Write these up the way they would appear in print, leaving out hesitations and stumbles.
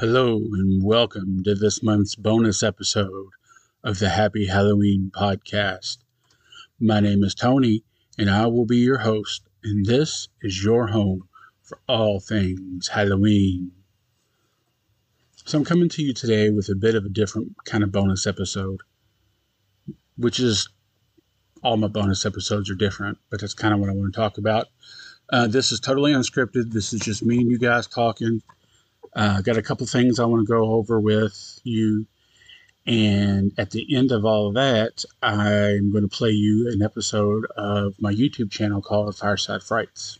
Hello and welcome to this month's bonus episode of the Happy Halloween Podcast. My name is Tony and I will be your host, and this is your home for all things Halloween. So I'm coming to you today with a bit of a different kind of bonus episode, which is all my bonus episodes are different, but that's kind of what I want to talk about. This is totally unscripted. This is just me and you guys talking. I got a couple things I want to go over with you. And at the end of all of that, I'm going to play you an episode of my YouTube channel called Fireside Frights.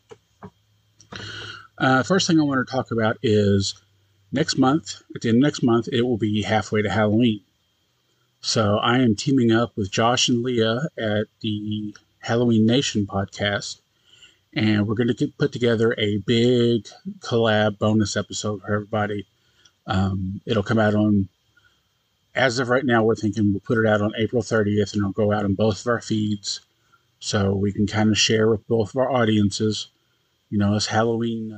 First thing I want to talk about is next month, at the end of next month, it will be halfway to Halloween. So I am teaming up with Josh and Leah at the Halloween Nation podcast. And we're going to put together a big collab bonus episode for everybody. It'll come out on, as of right now, we're thinking we'll put it out on April 30th, and it'll go out on both of our feeds. So we can kind of share with both of our audiences. You know, us Halloween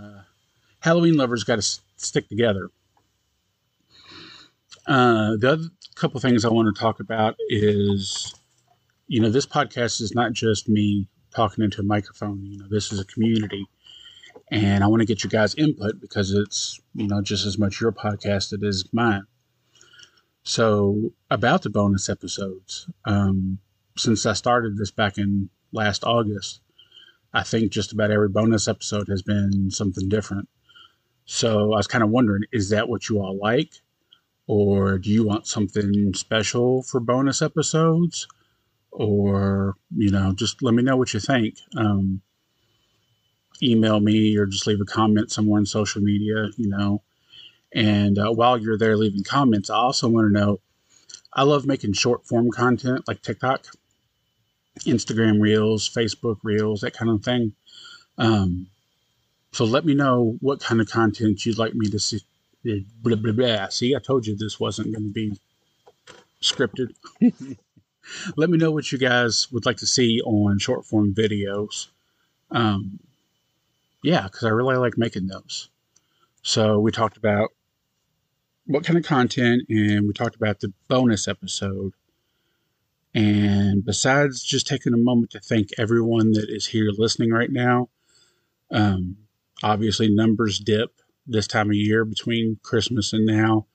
lovers got to stick together. The other couple things I want to talk about is, you know, this podcast is not just me talking into a microphone. You know, this is a community, and I want to get you guys input because it's, you know, just as much your podcast as it is mine. So about the bonus episodes, since I started this back in last August, I think just about every bonus episode has been something different. So I was kind of wondering, is that what you all like? Or do you want something special for bonus episodes? Or, you know, just let me know what you think. Email me or just leave a comment somewhere on social media, you know. And while you're there leaving comments, I also want to know, I love making short form content like TikTok, Instagram Reels, Facebook Reels, that kind of thing. So let me know what kind of content you'd like me to see. Blah, blah, blah. See, I told you this wasn't going to be scripted. Let me know what you guys would like to see on short form videos. Yeah, because I really like making those. So we talked about what kind of content, and we talked about the bonus episode. And besides just taking a moment to thank everyone that is here listening right now, obviously numbers dip this time of year between Christmas and now.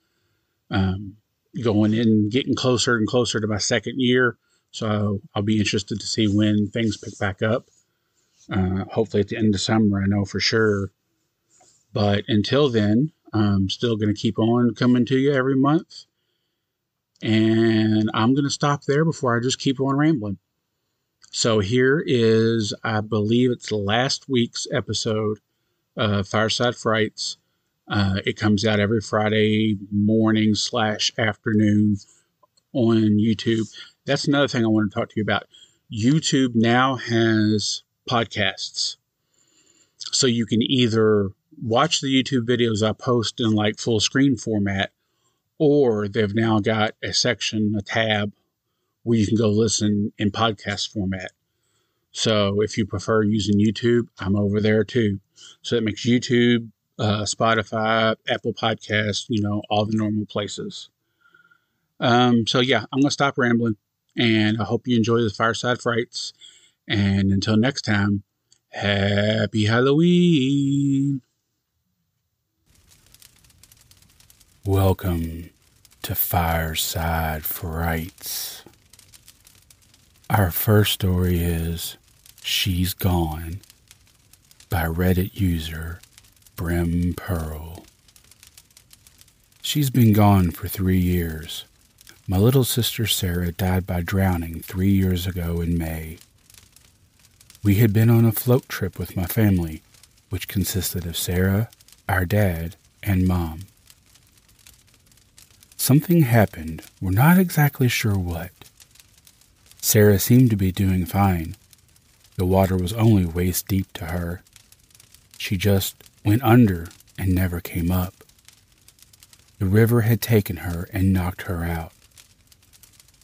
Going in, getting closer and closer to my second year. So I'll be interested to see when things pick back up. Hopefully at the end of summer, I know for sure. But until then, I'm still going to keep on coming to you every month. And I'm going to stop there before I just keep on rambling. So here is, I believe it's last week's episode of Fireside Frights. It comes out every Friday morning / afternoon on YouTube. That's another thing I want to talk to you about. YouTube now has podcasts. So you can either watch the YouTube videos I post in like full screen format, or they've now got a section, a tab, where you can go listen in podcast format. So if you prefer using YouTube, I'm over there too. So it makes YouTube, Spotify, Apple Podcasts, you know, all the normal places. So yeah, I'm going to stop rambling, and I hope you enjoy the Fireside Frights. And until next time, Happy Halloween. Welcome to Fireside Frights. Our first story is She's Gone by Reddit user Grim Pearl. She's been gone for 3 years. My little sister Sarah died by drowning 3 years ago in May. We had been on a float trip with my family, which consisted of Sarah, our dad, and Mom. Something happened. We're not exactly sure what. Sarah seemed to be doing fine. The water was only waist deep to her. She just went under and never came up. The river had taken her and knocked her out.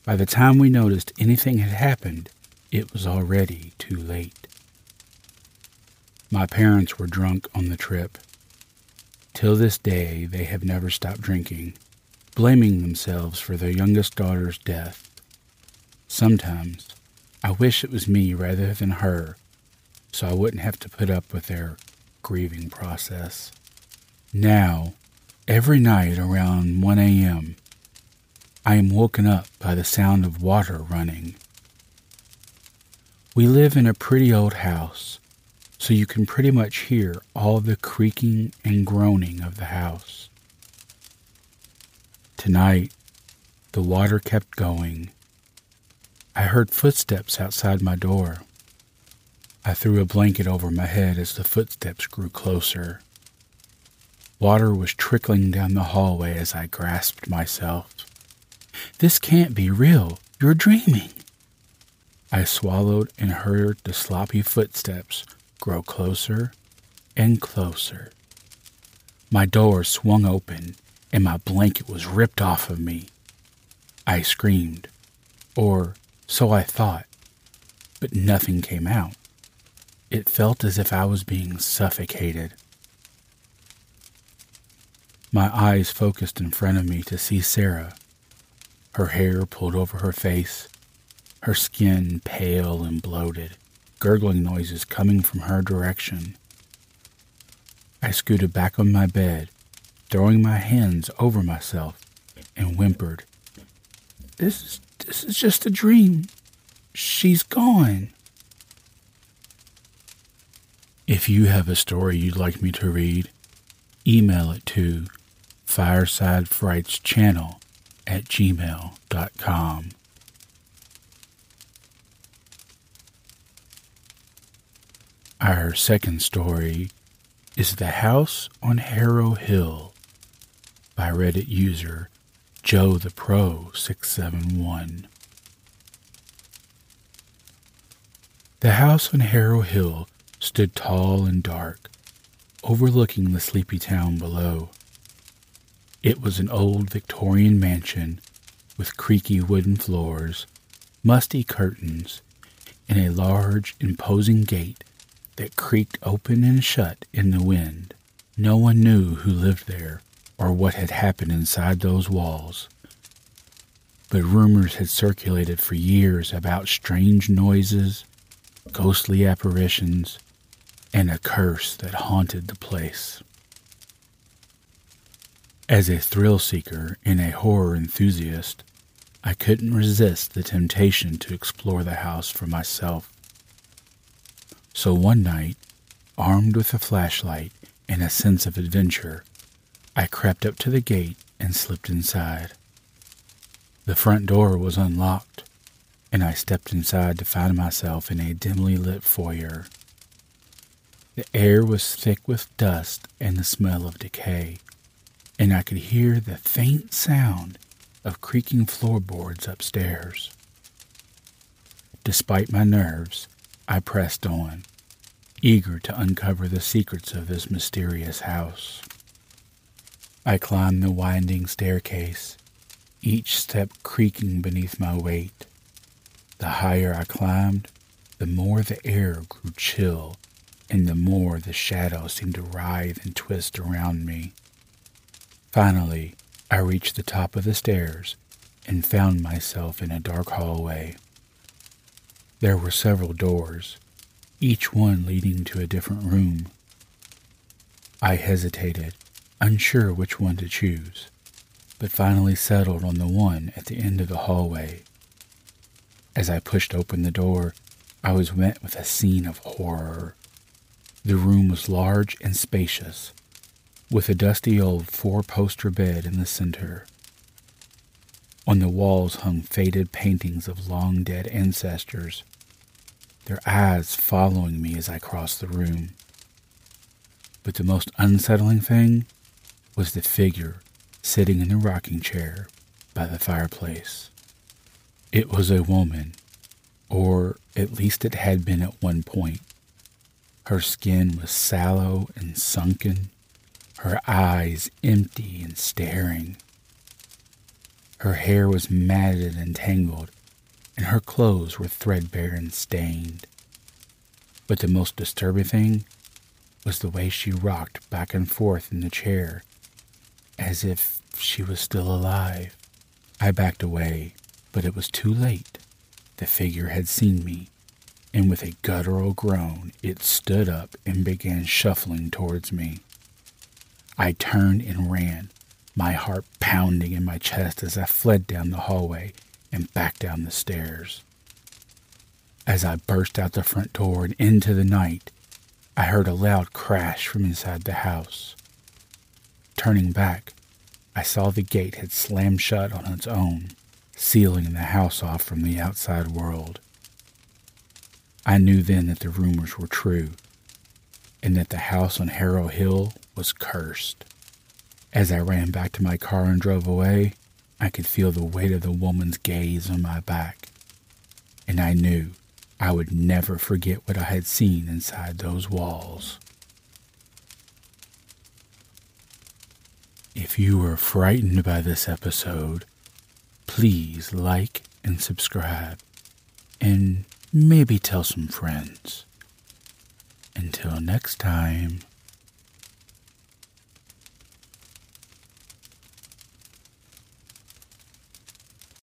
By the time we noticed anything had happened, it was already too late. My parents were drunk on the trip. Till this day, they have never stopped drinking, blaming themselves for their youngest daughter's death. Sometimes, I wish it was me rather than her, so I wouldn't have to put up with their grieving process. Now, every night around 1 a.m., I am woken up by the sound of water running. We live in a pretty old house, so you can pretty much hear all the creaking and groaning of the house. Tonight, the water kept going. I heard footsteps outside my door. I threw a blanket over my head as the footsteps grew closer. Water was trickling down the hallway as I grasped myself. This can't be real. You're dreaming. I swallowed and heard the sloppy footsteps grow closer and closer. My door swung open and my blanket was ripped off of me. I screamed, or so I thought, but nothing came out. It felt as if I was being suffocated. My eyes focused in front of me to see Sarah, her hair pulled over her face, her skin pale and bloated, gurgling noises coming from her direction. I scooted back on my bed, throwing my hands over myself, and whimpered, This is just a dream. She's gone." If you have a story you'd like me to read, email it to firesidefrightschannel@gmail.com. Our second story is The House on Harrow Hill by Reddit user JoeThePro671. The house on Harrow Hill stood tall and dark, overlooking the sleepy town below. It was an old Victorian mansion with creaky wooden floors, musty curtains, and a large, imposing gate that creaked open and shut in the wind. No one knew who lived there or what had happened inside those walls, but rumors had circulated for years about strange noises, ghostly apparitions, and a curse that haunted the place. As a thrill seeker and a horror enthusiast, I couldn't resist the temptation to explore the house for myself. So one night, armed with a flashlight and a sense of adventure, I crept up to the gate and slipped inside. The front door was unlocked, and I stepped inside to find myself in a dimly lit foyer. The air was thick with dust and the smell of decay, and I could hear the faint sound of creaking floorboards upstairs. Despite my nerves, I pressed on, eager to uncover the secrets of this mysterious house. I climbed the winding staircase, each step creaking beneath my weight. The higher I climbed, the more the air grew chill, and the more the shadows seemed to writhe and twist around me. Finally, I reached the top of the stairs and found myself in a dark hallway. There were several doors, each one leading to a different room. I hesitated, unsure which one to choose, but finally settled on the one at the end of the hallway. As I pushed open the door, I was met with a scene of horror. The room was large and spacious, with a dusty old four-poster bed in the center. On the walls hung faded paintings of long-dead ancestors, their eyes following me as I crossed the room. But the most unsettling thing was the figure sitting in the rocking chair by the fireplace. It was a woman, or at least it had been at one point. Her skin was sallow and sunken, her eyes empty and staring. Her hair was matted and tangled, and her clothes were threadbare and stained. But the most disturbing thing was the way she rocked back and forth in the chair, as if she was still alive. I backed away, but it was too late. The figure had seen me, and with a guttural groan, it stood up and began shuffling towards me. I turned and ran, my heart pounding in my chest as I fled down the hallway and back down the stairs. As I burst out the front door and into the night, I heard a loud crash from inside the house. Turning back, I saw the gate had slammed shut on its own, sealing the house off from the outside world. I knew then that the rumors were true, and that the house on Harrow Hill was cursed. As I ran back to my car and drove away, I could feel the weight of the woman's gaze on my back, and I knew I would never forget what I had seen inside those walls. If you were frightened by this episode, please like and subscribe, and maybe tell some friends. Until next time.